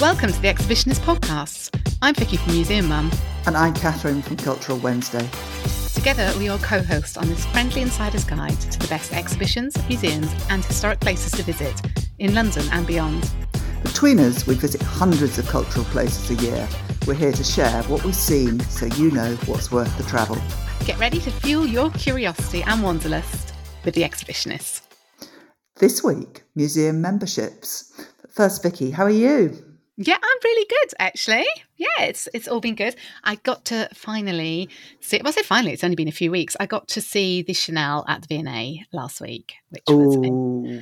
Welcome to the Exhibitionist Podcast. I'm Vicky from Museum Mum. And I'm Catherine from Cultural Wednesday. Together we are co-hosts on this friendly insider's guide to the best exhibitions, museums and historic places to visit in London and beyond. Between us, we visit hundreds of cultural places a year. We're here to share what we've seen so you know what's worth the travel. Get ready to fuel your curiosity and wanderlust with the Exhibitionist. This week, museum memberships. First, Vicky, how are you? Yeah, I'm really good, actually. Yeah, it's all been good. I got to finally see... Well, I say finally, it's only been a few weeks. I got to see the Chanel at the V&A last week, which was... Oh,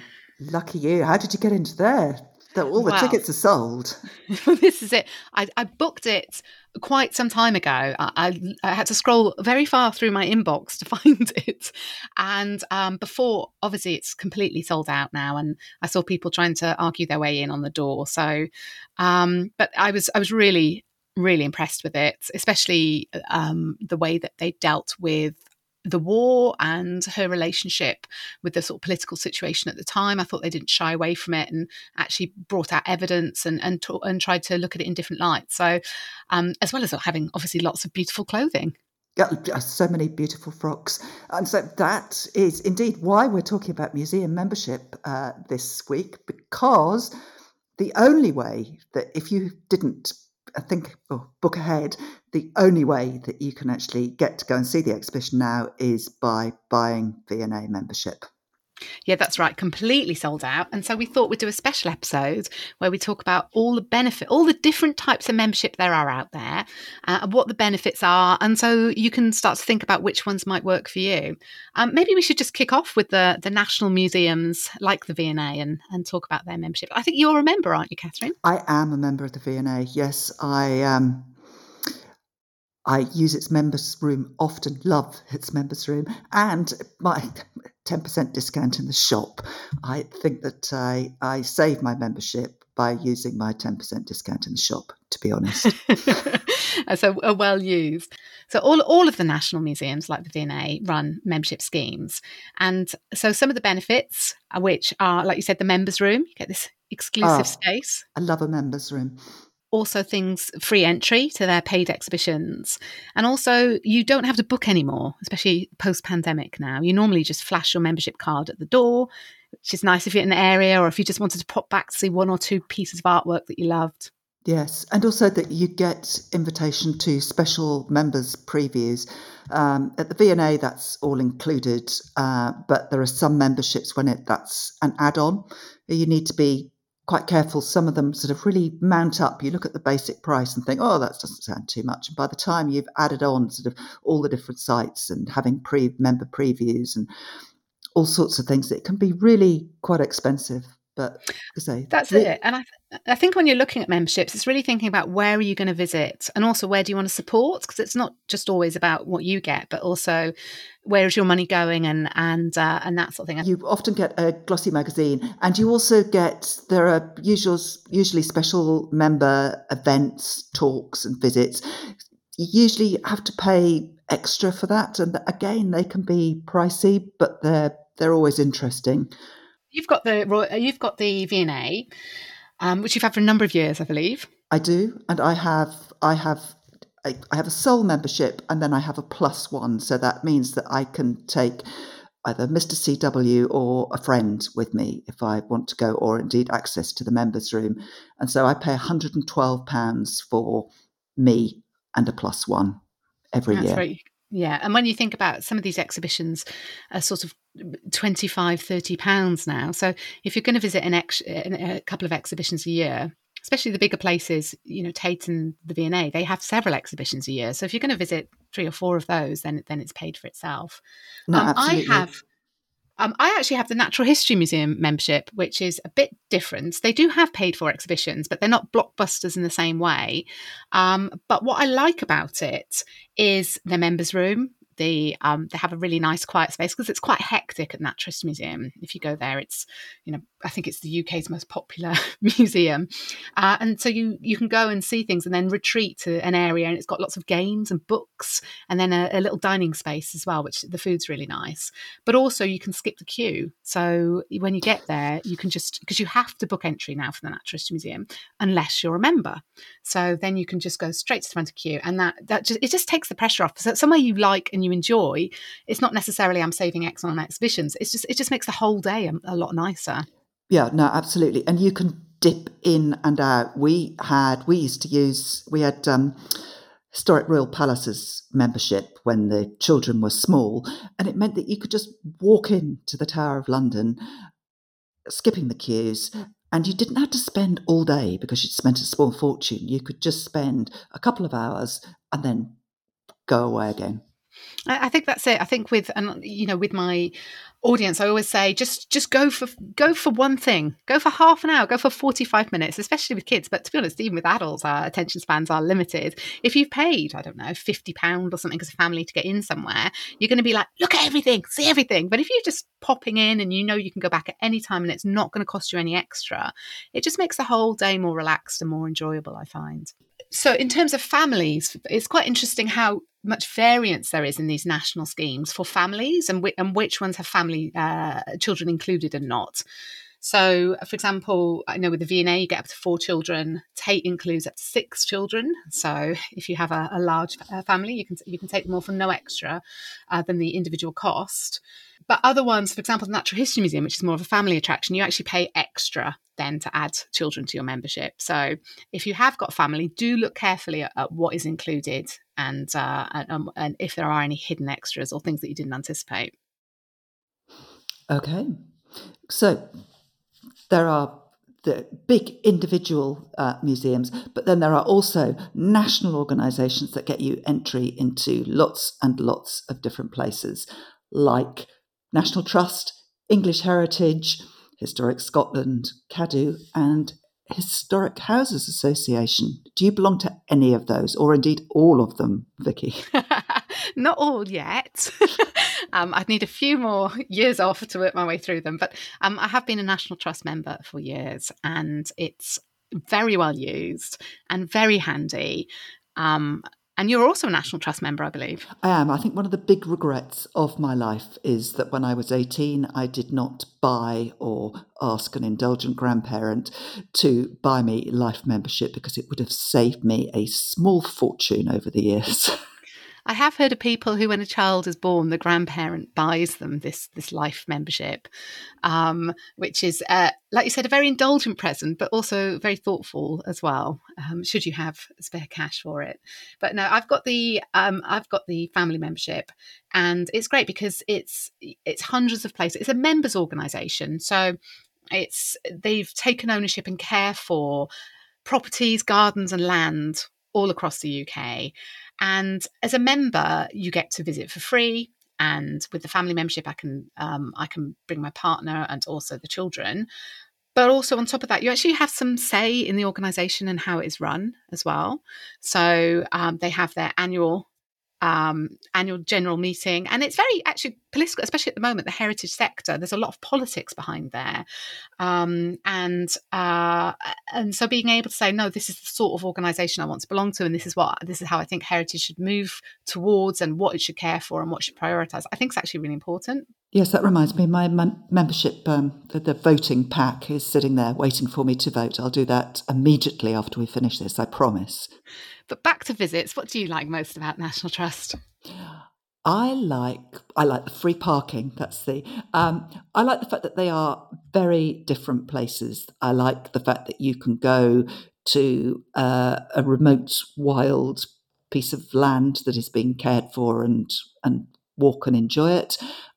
lucky you. How did you get into there? All the tickets are sold. This is it. I booked it quite some time ago. I had to scroll very far through my inbox to find it. And before, obviously, it's completely sold out now. And I saw people trying to argue their way in on the door. So, but I was really, really impressed with it, especially the way that they dealt with the war and her relationship with the sort of political situation at the time. I thought they didn't shy away from it and actually brought out evidence and tried to look at it in different lights. So, as well as having obviously lots of beautiful clothing. Yeah, so many beautiful frocks. And so that is indeed why we're talking about museum membership this week, because the only way that if you didn't book ahead, the only way that you can actually get to go and see the exhibition now is by buying V&A membership. Yeah, that's right. Completely sold out. And so we thought we'd do a special episode where we talk about all the benefit, all the different types of membership there are out there, what the benefits are. And so you can start to think about which ones might work for you. Maybe we should just kick off with the national museums like the V&A and talk about their membership. I think you're a member, aren't you, Catherine? I am a member of the V&A. Yes, I use its members room often, love its members room, and my 10% discount in the shop. I think that I save my membership by using my 10% discount in the shop, to be honest. So well used. So all of the national museums like the V&A run membership schemes. And so some of the benefits, which are, like you said, the members room, you get this exclusive space. I love a members room. Also things, free entry to their paid exhibitions. And also you don't have to book anymore, especially post-pandemic now. You normally just flash your membership card at the door, which is nice if you're in the area or if you just wanted to pop back to see one or two pieces of artwork that you loved. Yes, and also that you get invitation to special members' previews. At the V&A, that's all included, but there are some memberships when that's an add-on. You need to be quite careful. Some of them sort of really mount up. You look at the basic price and think, oh, that doesn't sound too much. And by the time you've added on sort of all the different sites and having member previews and all sorts of things, it can be really quite expensive. But that's it. And I think when you're looking at memberships, it's really thinking about where are you going to visit and also where do you want to support? Because it's not just always about what you get, but also where is your money going and that sort of thing. You often get a glossy magazine, and you also get, there are usually special member events, talks and visits. You usually have to pay extra for that. And again, they can be pricey, but they're always interesting. You've got the V&A, which you've had for a number of years, I believe. I do, and I have a sole membership, and then I have a plus one, so that means that I can take either Mr. CW or a friend with me if I want to go, or indeed access to the members' room, and so I pay £112 for me and a plus one every year. Right. Yeah, and when you think about some of these exhibitions are sort of £25-30 now. So if you're going to visit a couple of exhibitions a year, especially the bigger places, you know, Tate and the V&A, they have several exhibitions a year. So if you're going to visit 3 or 4 of those, then it's paid for itself. No, absolutely. I actually have the Natural History Museum membership, which is a bit different. They do have paid-for exhibitions, but they're not blockbusters in the same way. But what I like about it is the members' room, they have a really nice quiet space because it's quite hectic at Nat Trust Museum. If you go there, it's, you know, I think it's the UK's most popular museum. And so you can go and see things and then retreat to an area, and it's got lots of games and books, and then a little dining space as well, which the food's really nice. But also you can skip the queue. So when you get there, you can just, because you have to book entry now for the Nat Trust Museum unless you're a member. So then you can just go straight to the front of the queue, and that just takes the pressure off. So somewhere you like and you enjoy, it's not necessarily I'm saving X on exhibitions. It just makes the whole day a lot nicer. Yeah, no, absolutely. And you can dip in and out. We had Historic Royal Palaces membership when the children were small, and it meant that you could just walk into the Tower of London, skipping the queues. And you didn't have to spend all day because you'd spent a small fortune. You could just spend a couple of hours and then go away again. I think that's it. I think with my audience, I always say just go for one thing. Go for half an hour. Go for 45 minutes, especially with kids. But to be honest, even with adults, our attention spans are limited. If you've paid, I don't know, £50 or something as a family to get in somewhere, you're going to be like, look at everything, see everything. But if you're just popping in and you know you can go back at any time and it's not going to cost you any extra, it just makes the whole day more relaxed and more enjoyable, I find. So in terms of families, it's quite interesting how much variance there is in these national schemes for families and which ones have family children included and not. So, for example, I know with the V&A, you get up to 4 children. Tate includes up to 6 children. So if you have a large family, you can take them all for no extra than the individual cost. But other ones, for example, the Natural History Museum, which is more of a family attraction, you actually pay extra then to add children to your membership. So if you have got a family, do look carefully at what is included and if there are any hidden extras or things that you didn't anticipate. Okay. So there are the big individual museums, but then there are also national organisations that get you entry into lots and lots of different places, like National Trust, English Heritage, Historic Scotland, Cadw, and Historic Houses Association. Do you belong to any of those, or indeed all of them, Vicky? Not all yet. I'd need a few more years off to work my way through them. But I have been a National Trust member for years, and it's very well used and very handy. And you're also a National Trust member, I believe. I am. I think one of the big regrets of my life is that when I was 18, I did not buy or ask an indulgent grandparent to buy me life membership, because it would have saved me a small fortune over the years. I have heard of people who, when a child is born, the grandparent buys them this life membership, which is, like you said, a very indulgent present, but also very thoughtful as well. Should you have spare cash for it? But no, I've got the family membership, and it's great because it's hundreds of places. It's a members' organisation, so they've taken ownership and care for properties, gardens, and land all across the UK. And as a member, you get to visit for free. And with the family membership, I can bring my partner and also the children. But also on top of that, you actually have some say in the organisation and how it is run as well. So they have their annual general meeting, and it's very actually political, especially at the moment, the heritage sector. There's a lot of politics behind there, and so being able to say, no, this is the sort of organisation I want to belong to, and this is how I think heritage should move towards, and what it should care for, and what it should prioritise. I think it's actually really important. Yes, that reminds me. My membership, the voting pack, is sitting there waiting for me to vote. I'll do that immediately after we finish this, I promise. But back to visits, what do you like most about National Trust? I like the free parking. I like the fact that they are very different places. I like the fact that you can go to a remote, wild piece of land that is being cared for and walk and enjoy it.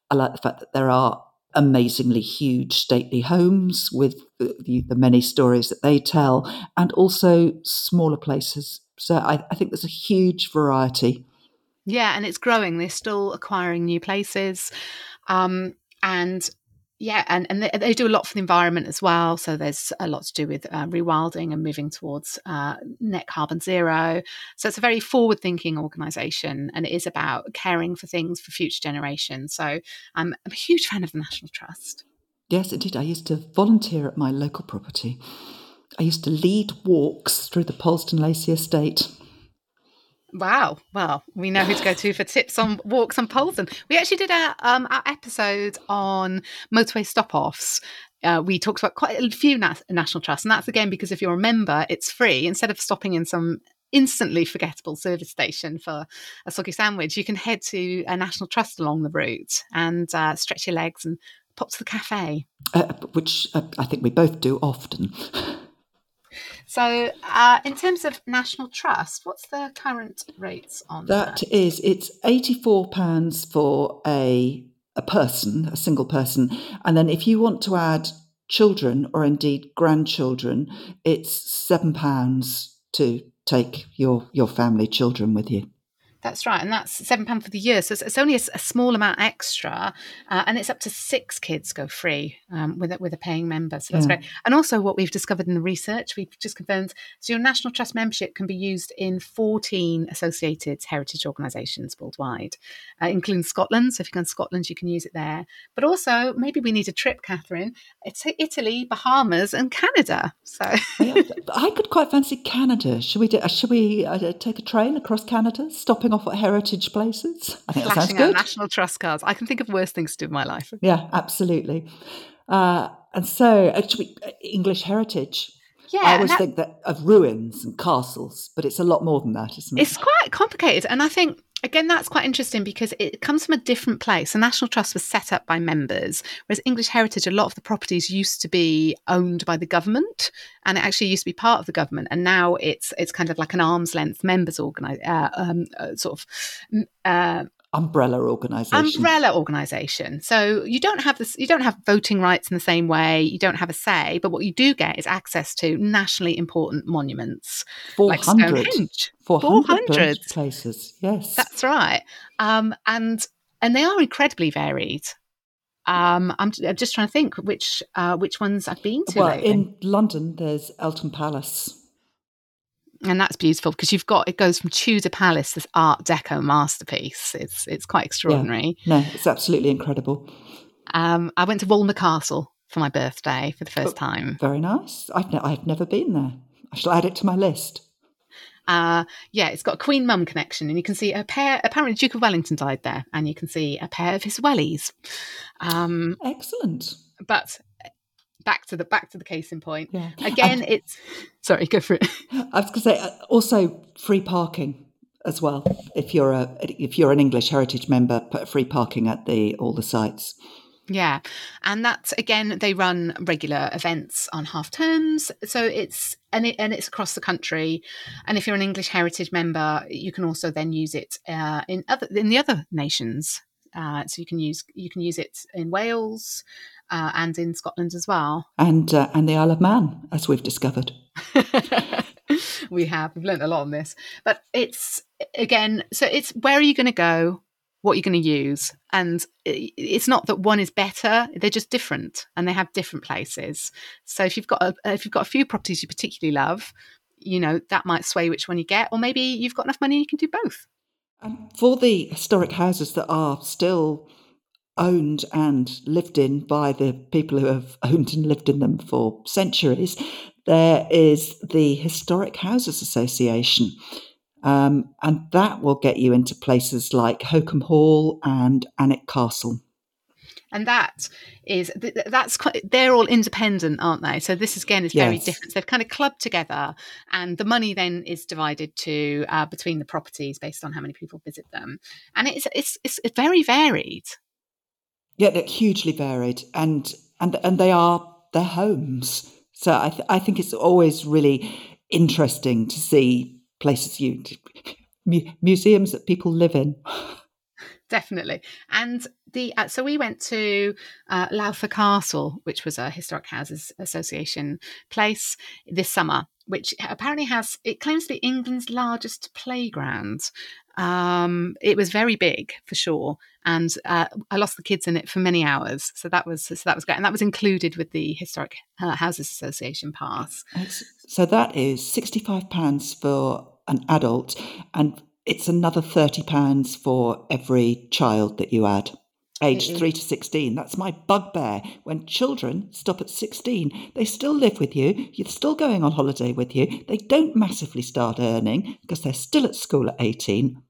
I like the fact that there are amazingly huge stately homes with the many stories that they tell, and also smaller places. So I think there's a huge variety. Yeah, and it's growing. They're still acquiring new places. And Yeah, and they do a lot for the environment as well. So there's a lot to do with rewilding and moving towards net carbon zero. So it's a very forward-thinking organisation, and it is about caring for things for future generations. So I'm a huge fan of the National Trust. Yes, indeed. I used to volunteer at my local property. I used to lead walks through the Polston Lacey Estate. Wow. Well, we know who to go to for tips on walks on Polston. We actually did our episode on motorway stop-offs. We talked about quite a few National Trusts, and that's, again, because if you're a member, it's free. Instead of stopping in some instantly forgettable service station for a soggy sandwich, you can head to a National Trust along the route and stretch your legs and pop to the cafe. Which I think we both do often. So in terms of National Trust, what's the current rates on that? That is, it's £84 for a person, a single person. And then if you want to add children or indeed grandchildren, it's £7 to take your family children with you. That's right, and that's £7 for the year. So it's only a small amount extra, and it's up to 6 kids go free with a paying member. So that's great. And also what we've discovered in the research, we've just confirmed, so your National Trust membership can be used in 14 associated heritage organisations worldwide, including Scotland. So if you go to Scotland, you can use it there. But also, maybe we need a trip, Catherine, to Italy, Bahamas and Canada. So I could quite fancy Canada. Should we take a train across Canada, stopping off at heritage places? I think that sounds good. National Trust cards. I can think of worse things to do with my life. Yeah, absolutely. And so, actually, English heritage. Yeah, I always think that of ruins and castles, but it's a lot more than that, isn't it? It's quite complicated, and I think, again, that's quite interesting because it comes from a different place. The National Trust was set up by members, whereas English Heritage, a lot of the properties used to be owned by the government, and it actually used to be part of the government. And now it's kind of like an arm's length members umbrella organisation. So you don't have voting rights in the same way, you don't have a say, but what you do get is access to nationally important monuments like Stonehenge. 400 places, yes. That's right. And they are incredibly varied. I'm just trying to think which ones I've been to. Well, lately. In London there's Eltham Palace. And that's beautiful because it goes from Tudor Palace, this Art Deco masterpiece. It's quite extraordinary. Yeah. No, it's absolutely incredible. I went to Walmer Castle for my birthday for the first time. Very nice. I've never been there. I shall add it to my list. It's got a Queen Mum connection, and you can see a pair. Apparently, Duke of Wellington died there, and you can see a pair of his wellies. Excellent. But back to the case in point. Yeah. Again, it's... Sorry, go for it. I was going to say, also free parking as well. If you're an English Heritage member, put free parking at all the sites. Yeah. And that's, again, they run regular events on half terms. So it's across the country. And if you're an English Heritage member, you can also then use it in the other nations. So you can use it in Wales and in Scotland as well, and the Isle of Man, as we've discovered. We've learned a lot on this, but it's again. So it's where are you going to go, what you're going to use, and it's not that one is better; they're just different, and they have different places. So if you've got a few properties you particularly love, you know that might sway which one you get, or maybe you've got enough money you can do both. For the historic houses that are still owned and lived in by the people who have owned and lived in them for centuries, there is the Historic Houses Association. And that will get you into places like Holkham Hall and Annick Castle. And they're all independent, aren't they? So this, again, is very different. They've kind of clubbed together, and the money then is divided to between the properties based on how many people visit them. And it's very varied. Yeah, they're hugely varied, and they are their homes. So I think it's always really interesting to see places museums that people live in. Definitely. And so we went to Lowther Castle, which was a Historic Houses Association place this summer, which apparently it claims to be England's largest playground. It was very big for sure. And I lost the kids in it for many hours. So that was great. And that was included with the Historic Houses Association pass. So that is £65 for an adult, and it's another £30 for every child that you add, aged 3 to 16. That's my bugbear. When children stop at 16, they still live with you. You're still going on holiday with you. They don't massively start earning because they're still at school at 18.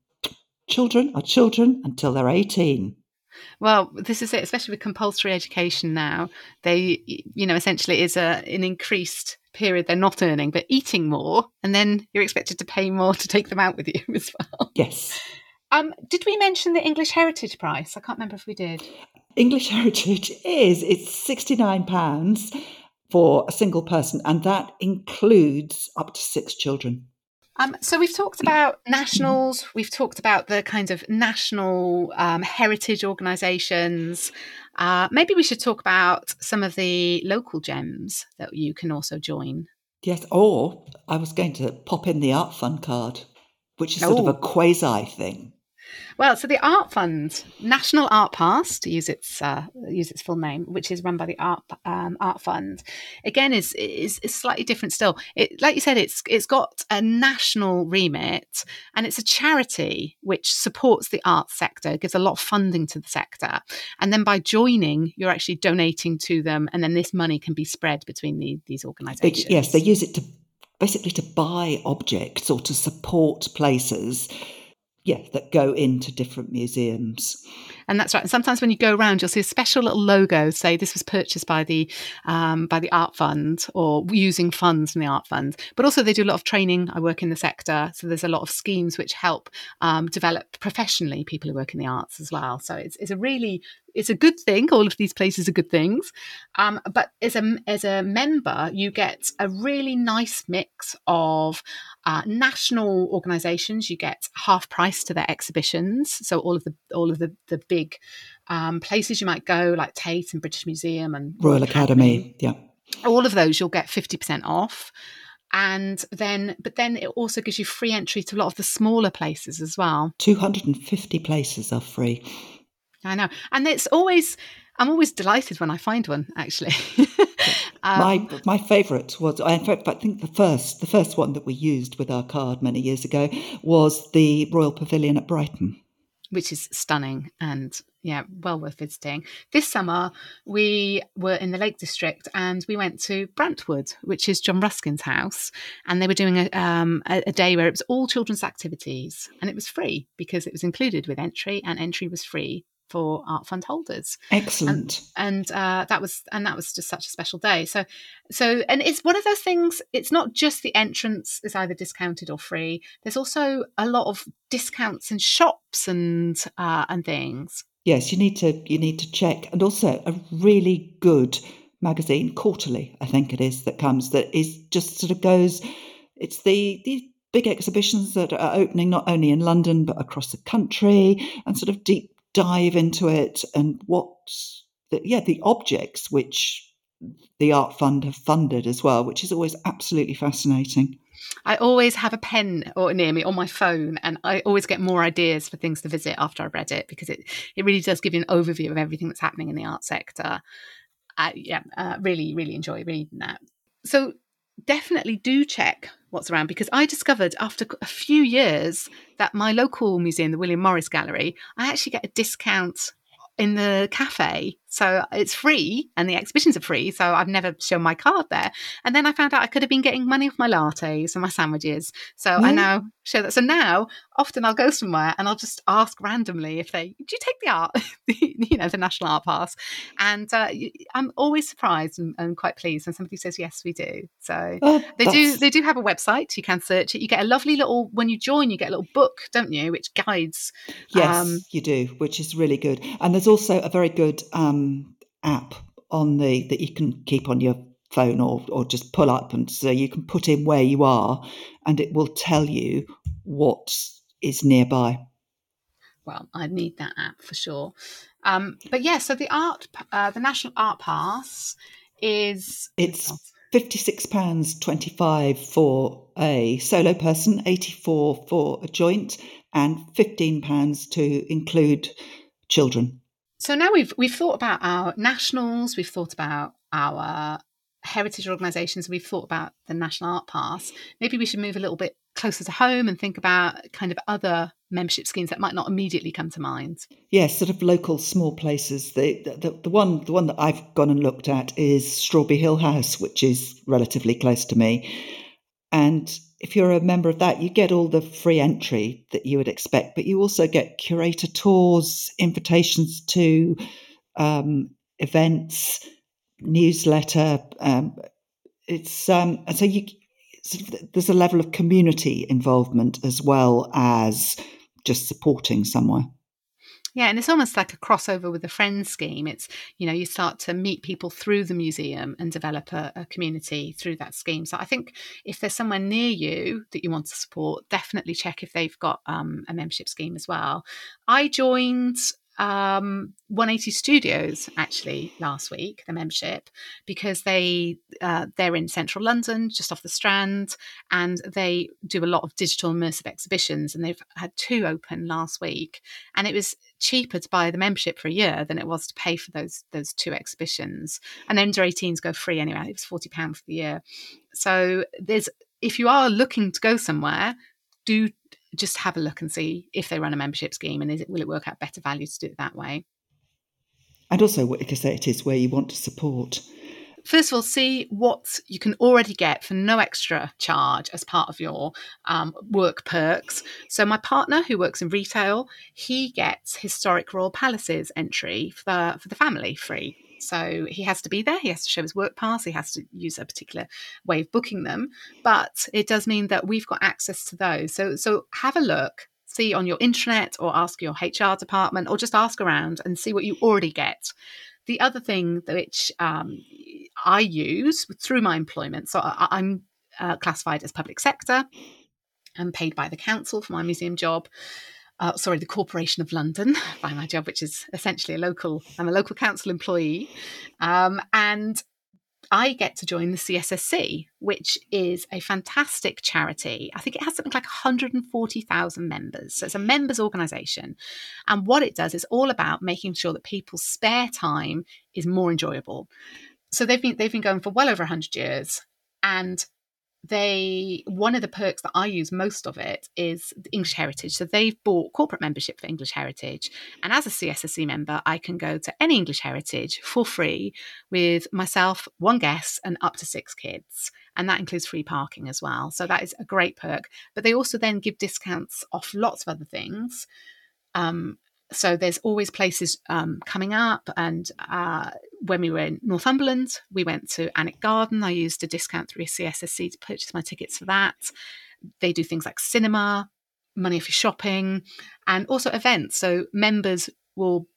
Children are children until they're 18. Well, this is it, especially with compulsory education now. They, essentially is an increased period they're not earning, but eating more, and then you're expected to pay more to take them out with you as well. Yes. Did we mention the English Heritage price? I can't remember if we did. English Heritage it's £69 for a single person, and that includes up to 6 children. So we've talked about nationals, we've talked about the kind of national heritage organisations. Maybe we should talk about some of the local gems that you can also join. Yes, or I was going to pop in the Art Fund card, which is sort of a quasi thing. Well, so the Art Fund, National Art Pass, to use its full name, which is run by the Art Fund, again is slightly different still. It, like you said, it's got a national remit, and it's a charity which supports the arts sector, gives a lot of funding to the sector, and then by joining, you're actually donating to them, and then this money can be spread between these organisations. Yes, they use it to buy objects or to support places. Yeah, that go into different museums. And that's right. And sometimes when you go around, you'll see a special little logo, say this was purchased by the Art Fund, or using funds from the Art Fund. But also they do a lot of training. I work in the sector, so there's a lot of schemes which help develop professionally people who work in the arts as well. So it's a good thing. All of these places are good things. But as a member, you get a really nice mix of national organisations. You get half price to their exhibitions. So all of the big places you might go, like Tate and British Museum and Royal Academy. Yeah, all of those you'll get 50% off. And then it also gives you free entry to a lot of the smaller places as well. 250 places are free. I know. And I'm always delighted when I find one, actually. My favourite was, I think the first one that we used with our card many years ago was the Royal Pavilion at Brighton. Which is stunning and, yeah, well worth visiting. This summer, we were in the Lake District and we went to Brantwood, which is John Ruskin's house. And they were doing a day where it was all children's activities, and it was free because it was included with entry, and entry was free for Art Fund holders. Excellent. And that was just such a special day. So and it's one of those things, it's not just the entrance is either discounted or free. There's also a lot of discounts in shops and things. Yes, you need to check. And also a really good magazine, Quarterly, I think it is, that it's these big exhibitions that are opening not only in London but across the country, and sort of deep dive into it and the objects which the Art Fund have funded as well, which is always absolutely fascinating. I always have a pen near me on my phone, and I always get more ideas for things to visit after I've read it, because it really does give you an overview of everything that's happening in the art sector. Really, really enjoy reading that. So definitely do check what's around, because I discovered after a few years that my local museum, the William Morris Gallery, I actually get a discount in the cafe. So it's free and the exhibitions are free. So I've never shown my card there. And then I found out I could have been getting money off my lattes and my sandwiches. So I now show that. So now often I'll go somewhere and I'll just ask randomly if they, do you take the art, the National Art Pass? And I'm always surprised and quite pleased when somebody says, yes, we do. So they do have a website. You can search it. You get a lovely little, when you join, you get a little book, don't you, which guides. Yes, you do, which is really good. And there's also a very good app on that you can keep on your phone or just pull up, and so you can put in where you are and it will tell you what is nearby. well, I need that app for sure. But yeah, so the National Art Pass is... It's £56.25 for a solo person, £84 for a joint, and £15 to include children. So now we've thought about our nationals, we've thought about our heritage organisations, we've thought about the National Art Pass. Maybe we should move a little bit closer to home and think about kind of other membership schemes that might not immediately come to mind. Yes, sort of local small places. The one that I've gone and looked at is Strawberry Hill House, which is relatively close to me. And if you're a member of that, you get all the free entry that you would expect, but you also get curator tours, invitations to events, newsletter. There's a level of community involvement as well as just supporting somewhere. Yeah, and it's almost like a crossover with the Friends scheme. It's, you know, you start to meet people through the museum and develop a community through that scheme. So I think if there's somewhere near you that you want to support, definitely check if they've got a membership scheme as well. I joined 180 Studios actually last week, the membership, because they're in central London, just off the Strand, and they do a lot of digital immersive exhibitions, and they've had two open last week, and it was cheaper to buy the membership for a year than it was to pay for those two exhibitions, and under 18s go free anyway. It was £40 for the year. So if you are looking to go somewhere, do just have a look and see if they run a membership scheme, and will it work out better value to do it that way. And also, like I say, it is where you want to support. First of all, see what you can already get for no extra charge as part of your work perks. So my partner, who works in retail, he gets Historic Royal Palaces entry for the family free. So he has to be there, he has to show his work pass, he has to use a particular way of booking them. But it does mean that we've got access to those. So have a look, see on your intranet, or ask your HR department, or just ask around and see what you already get. The other thing which I use through my employment, so I'm classified as public sector and paid by the council for my museum job. The Corporation of London by my job, which is essentially I'm a local council employee. And I get to join the CSSC, which is a fantastic charity. I think it has something like 140,000 members. So it's a members organisation. And what it does is all about making sure that people's spare time is more enjoyable. So they've been going for well over 100 years. And one of the perks that I use most of it is the English Heritage. So they've bought corporate membership for English Heritage. And as a CSSC member, I can go to any English Heritage for free with myself, one guest, and up to 6 kids. And that includes free parking as well. So that is a great perk. But they also then give discounts off lots of other things. So there's always places coming up, and when we were in Northumberland, we went to Annick Garden. I used a discount through CSSC to purchase my tickets for that. They do things like cinema, money for shopping, and also events. So members will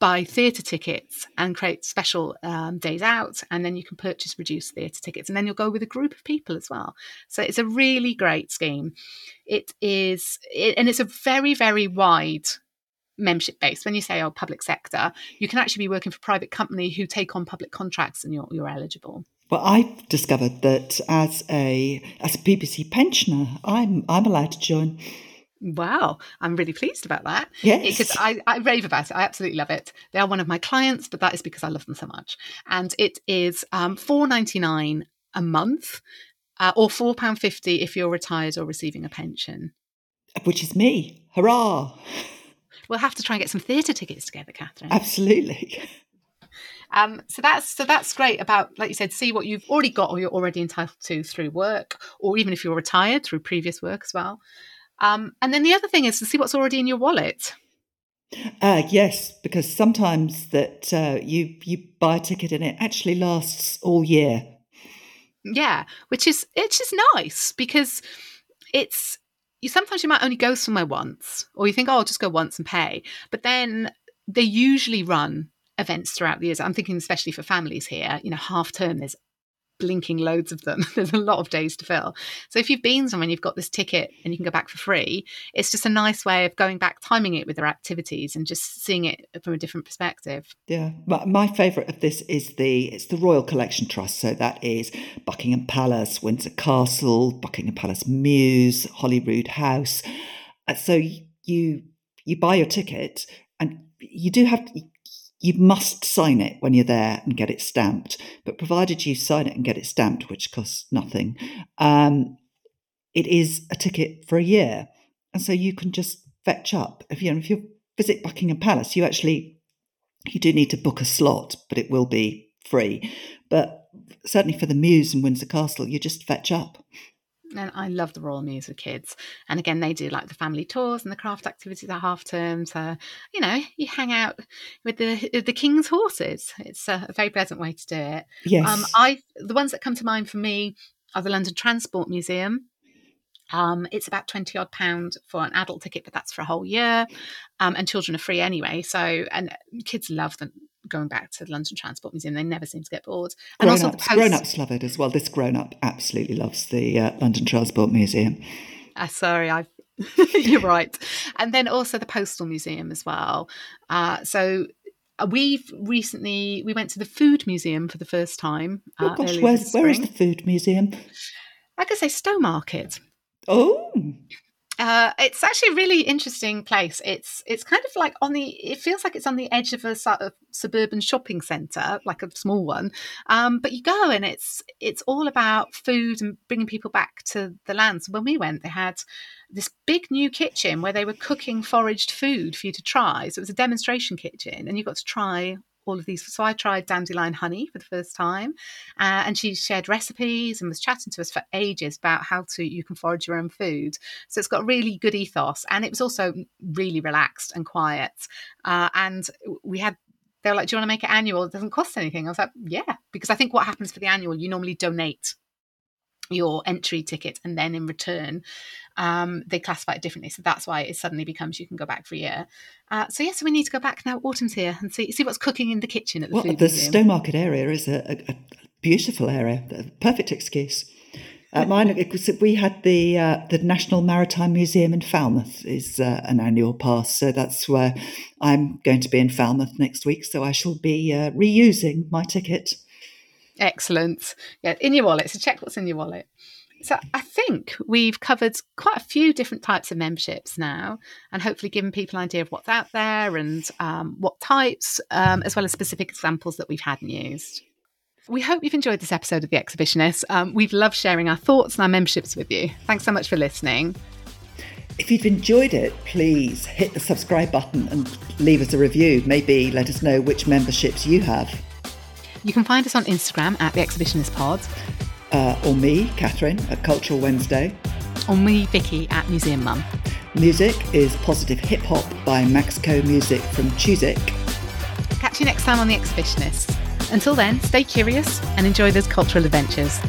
buy theatre tickets and create special days out, and then you can purchase reduced theatre tickets, and then you'll go with a group of people as well. So it's a really great scheme. And it's a very, very wide membership base. When you say, public sector, you can actually be working for a private company who take on public contracts, and you're eligible. Well, I've discovered that as a BBC pensioner, I'm allowed to join. Wow, I'm really pleased about that. Yes. Because I rave about it. I absolutely love it. They are one of my clients, but that is because I love them so much. And it is $4.99 a month, or £4.50 if you're retired or receiving a pension. Which is me. Hurrah! We'll have to try and get some theatre tickets together, Catherine. Absolutely. So that's great about, like you said, see what you've already got or you're already entitled to through work, or even if you're retired, through previous work as well. And then the other thing is to see what's already in your wallet. Yes, because sometimes that you buy a ticket and it actually lasts all year. Yeah, which is nice, because it's... Sometimes you might only go somewhere once, or you think, I'll just go once and pay. But then they usually run events throughout the years. I'm thinking especially for families here, half term, there's blinking loads of them. There's a lot of days to fill. So if you've been somewhere and you've got this ticket and you can go back for free, it's just a nice way of going back, timing it with their activities and just seeing it from a different perspective. Yeah. My favourite of this is the Royal Collection Trust. So that is Buckingham Palace, Windsor Castle, Buckingham Palace Mews, Holyrood House. So you buy your ticket and you must sign it when you're there and get it stamped. But provided you sign it and get it stamped, which costs nothing, it is a ticket for a year. And so you can just fetch up. If you visit Buckingham Palace, you do need to book a slot, but it will be free. But certainly for the Mews and Windsor Castle, you just fetch up. And I love the Royal Mews with kids. And again, they do like the family tours and the craft activities at half term. So, you hang out with the king's horses. It's a very pleasant way to do it. Yes. The ones that come to mind for me are the London Transport Museum. It's about £20 for an adult ticket, but that's for a whole year. And children are free anyway. So, and kids love them. Going back to the London Transport Museum, they never seem to get bored. And also grown-ups love it as well. This grown-up absolutely loves the London Transport Museum. You're right. And then also the Postal Museum as well. So we went to the Food Museum for the first time. Oh gosh, where is the Food Museum? I could say Stow Market. Oh. It's actually a really interesting place. It's kind of like it feels like it's on the edge of a sort of suburban shopping centre, like a small one. But you go and it's all about food and bringing people back to the land. So when we went, they had this big new kitchen where they were cooking foraged food for you to try. So it was a demonstration kitchen and you got to try all of these. So I tried dandelion honey for the first time, and she shared recipes and was chatting to us for ages about how you can forage your own food. So it's got a really good ethos, and it was also really relaxed and quiet. And they were like, "Do you want to make it annual? It doesn't cost anything." I was like, "Yeah," because I think what happens for the annual, you normally donate your entry ticket, and then in return they classify it differently, so that's why it suddenly becomes you can go back for a year. So we need to go back now. Autumn's here and see what's cooking in the kitchen at the food museum. Stow Market area is a beautiful area, a perfect excuse. We had the National Maritime Museum in Falmouth is an annual pass, so that's where I'm going to be in Falmouth next week, so I shall be reusing my ticket. Excellent. Yeah, in your wallet. So check what's in your wallet. So I think we've covered quite a few different types of memberships now, and hopefully given people an idea of what's out there and what types, as well as specific examples that we've had and used. We hope you've enjoyed this episode of The Exhibitionist. We've loved sharing our thoughts and our memberships with you. Thanks so much for listening. If you've enjoyed it, please hit the subscribe button and leave us a review. Maybe let us know which memberships you have. You can find us on Instagram at The Exhibitionist Pod. Or me, Catherine, at Cultural Wednesday. Or me, Vicky, at Museum Mum. Music is Positive Hip Hop by Maxco Music from Chuzik. Catch you next time on The Exhibitionist. Until then, stay curious and enjoy those cultural adventures.